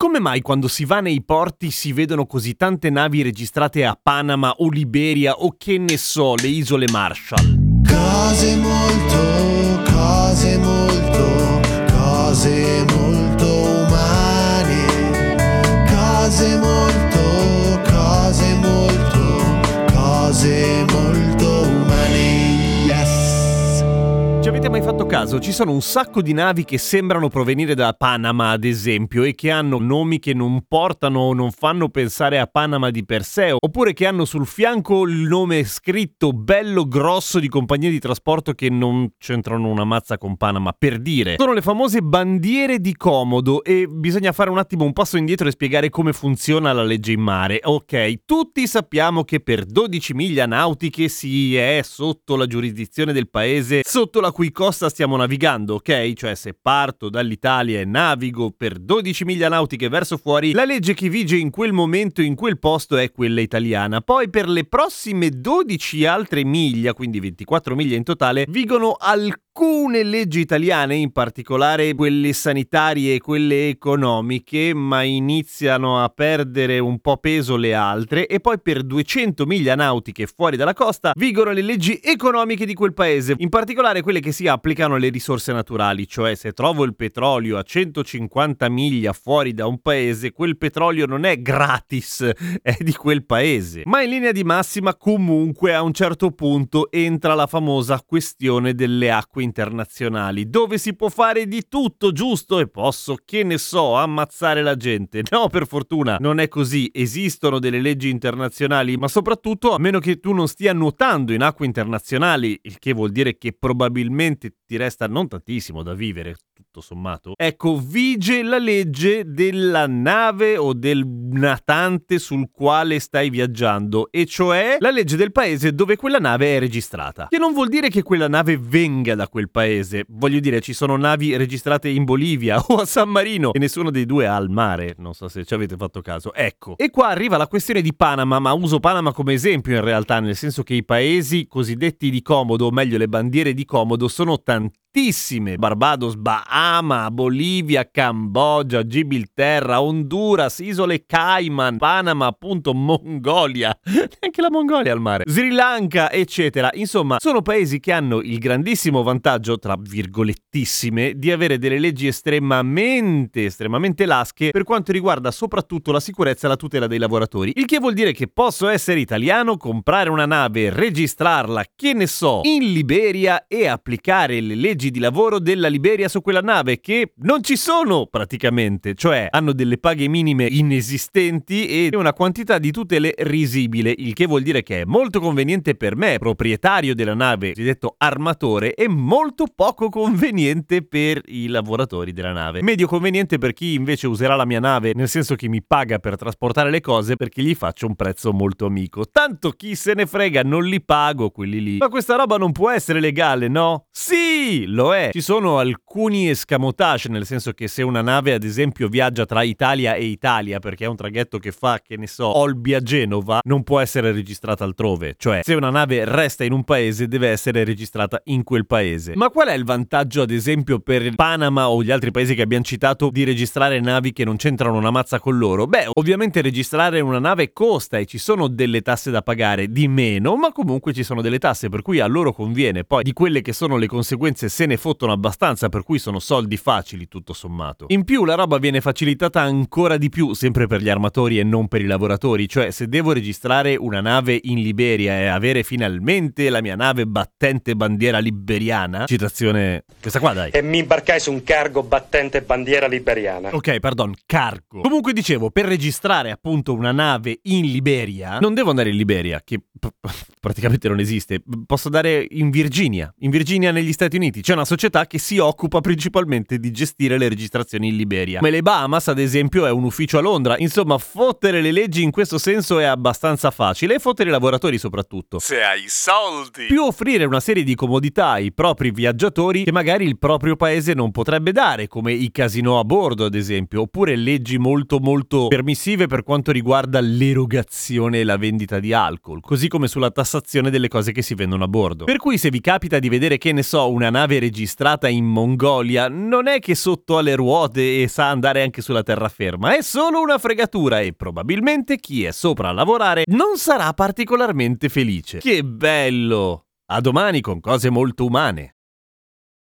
Come mai quando si va nei porti si vedono così tante navi registrate a Panama o Liberia o che ne so, le isole Marshall? Cose molto umane. Yes! Ci avete mai fatto caso? Ci sono un sacco di navi che sembrano provenire da Panama, ad esempio, e che hanno nomi che non portano o non fanno pensare a Panama di per sé, oppure che hanno sul fianco il nome scritto bello grosso di compagnie di trasporto che non c'entrano una mazza con Panama, per dire. Sono le famose bandiere di comodo e bisogna fare un attimo un passo indietro e spiegare come funziona la legge in mare. Ok, tutti sappiamo che per 12 miglia nautiche si è sotto la giurisdizione del paese sotto la cui costa stiamo navigando, ok? Cioè se parto dall'Italia e navigo per 12 miglia nautiche verso fuori, la legge che vige in quel momento, in quel posto, è quella italiana. Poi per le prossime 12 altre miglia, quindi 24 miglia in totale, vigono alcune leggi italiane, in particolare quelle sanitarie e quelle economiche, ma iniziano a perdere un po' peso le altre. E poi per 200 miglia nautiche fuori dalla costa vigono le leggi economiche di quel paese, in particolare quelle che si applicano alle risorse naturali, cioè se trovo il petrolio a 150 miglia fuori da un paese, quel petrolio non è gratis, è di quel paese. Ma in linea di massima comunque a un certo punto entra la famosa questione delle acque internazionali, dove si può fare di tutto, giusto? E posso, che ne so, ammazzare la gente. No, per fortuna non è così, esistono delle leggi internazionali, ma soprattutto a meno che tu non stia nuotando in acque internazionali, il che vuol dire che probabilmente ti resta non tantissimo da vivere, tutto sommato. Ecco, vige la legge della nave o del natante sul quale stai viaggiando, e cioè la legge del paese dove quella nave è registrata. Che non vuol dire che quella nave venga da quel paese. Voglio dire, ci sono navi registrate in Bolivia o a San Marino e nessuno dei due ha al mare. Non so se ci avete fatto caso. Ecco. E qua arriva la questione di Panama, ma uso Panama come esempio in realtà, nel senso che i paesi cosiddetti di comodo, o meglio le bandiere di comodo, sono tantissime: Barbados, Bahama, Bolivia, Cambogia, Gibilterra, Honduras, Isole Cayman, Panama, appunto, Mongolia, neanche la Mongolia al mare, Sri Lanka, eccetera. Insomma, sono paesi che hanno il grandissimo vantaggio, tra virgolettissime, di avere delle leggi estremamente lasche per quanto riguarda soprattutto la sicurezza e la tutela dei lavoratori. Il che vuol dire che posso essere italiano, comprare una nave, registrarla, che ne so, in Liberia e applicare le leggi di lavoro della Liberia su quella nave, che non ci sono praticamente, cioè hanno delle paghe minime inesistenti e una quantità di tutele risibile, il che vuol dire che è molto conveniente per me, proprietario della nave, detto armatore, e molto poco conveniente per i lavoratori della nave. Medio conveniente per chi invece userà la mia nave, nel senso che mi paga per trasportare le cose, perché gli faccio un prezzo molto amico. Tanto chi se ne frega, non li pago quelli lì. Ma questa roba non può essere legale, no? Sì, lo è. Ci sono alcuni escamotage, nel senso che se una nave, ad esempio, viaggia tra Italia e Italia, perché è un traghetto che fa, che ne so, Olbia-Genova, non può essere registrata altrove. Cioè, se una nave resta in un paese, deve essere registrata in quel paese. Ma qual è il vantaggio, ad esempio, per Panama o gli altri paesi che abbiamo citato, di registrare navi che non c'entrano una mazza con loro? Beh, ovviamente registrare una nave costa e ci sono delle tasse da pagare, di meno, ma comunque ci sono delle tasse, per cui a loro conviene. Poi, di quelle che sono le conseguenze se ne fottono abbastanza, per cui sono soldi facili tutto sommato. In più la roba viene facilitata ancora di più, sempre per gli armatori e non per i lavoratori, cioè se devo registrare una nave in Liberia e avere finalmente la mia nave battente bandiera liberiana, citazione questa qua dai. E mi imbarcai su un cargo battente bandiera liberiana. Ok, pardon, cargo. Comunque dicevo, per registrare appunto una nave in Liberia, non devo andare in Liberia, che praticamente non esiste, posso andare in Virginia. In Virginia negli Stati Uniti c'è una società che si occupa principalmente di gestire le registrazioni in Liberia. Come le Bahamas ad esempio è un ufficio a Londra. Insomma, fottere le leggi in questo senso è abbastanza facile, e fottere i lavoratori soprattutto, se hai soldi, più offrire una serie di comodità ai propri viaggiatori che magari il proprio paese non potrebbe dare, come i casinò a bordo ad esempio, oppure leggi molto molto permissive per quanto riguarda l'erogazione e la vendita di alcol, così come sulla tassazione delle cose che si vendono a bordo. Per cui se vi capita di vedere, che ne so, una nave registrata in Mongolia, non è che sotto alle ruote e sa andare anche sulla terraferma, è solo una fregatura e probabilmente chi è sopra a lavorare non sarà particolarmente felice. Che bello! A domani con cose molto umane.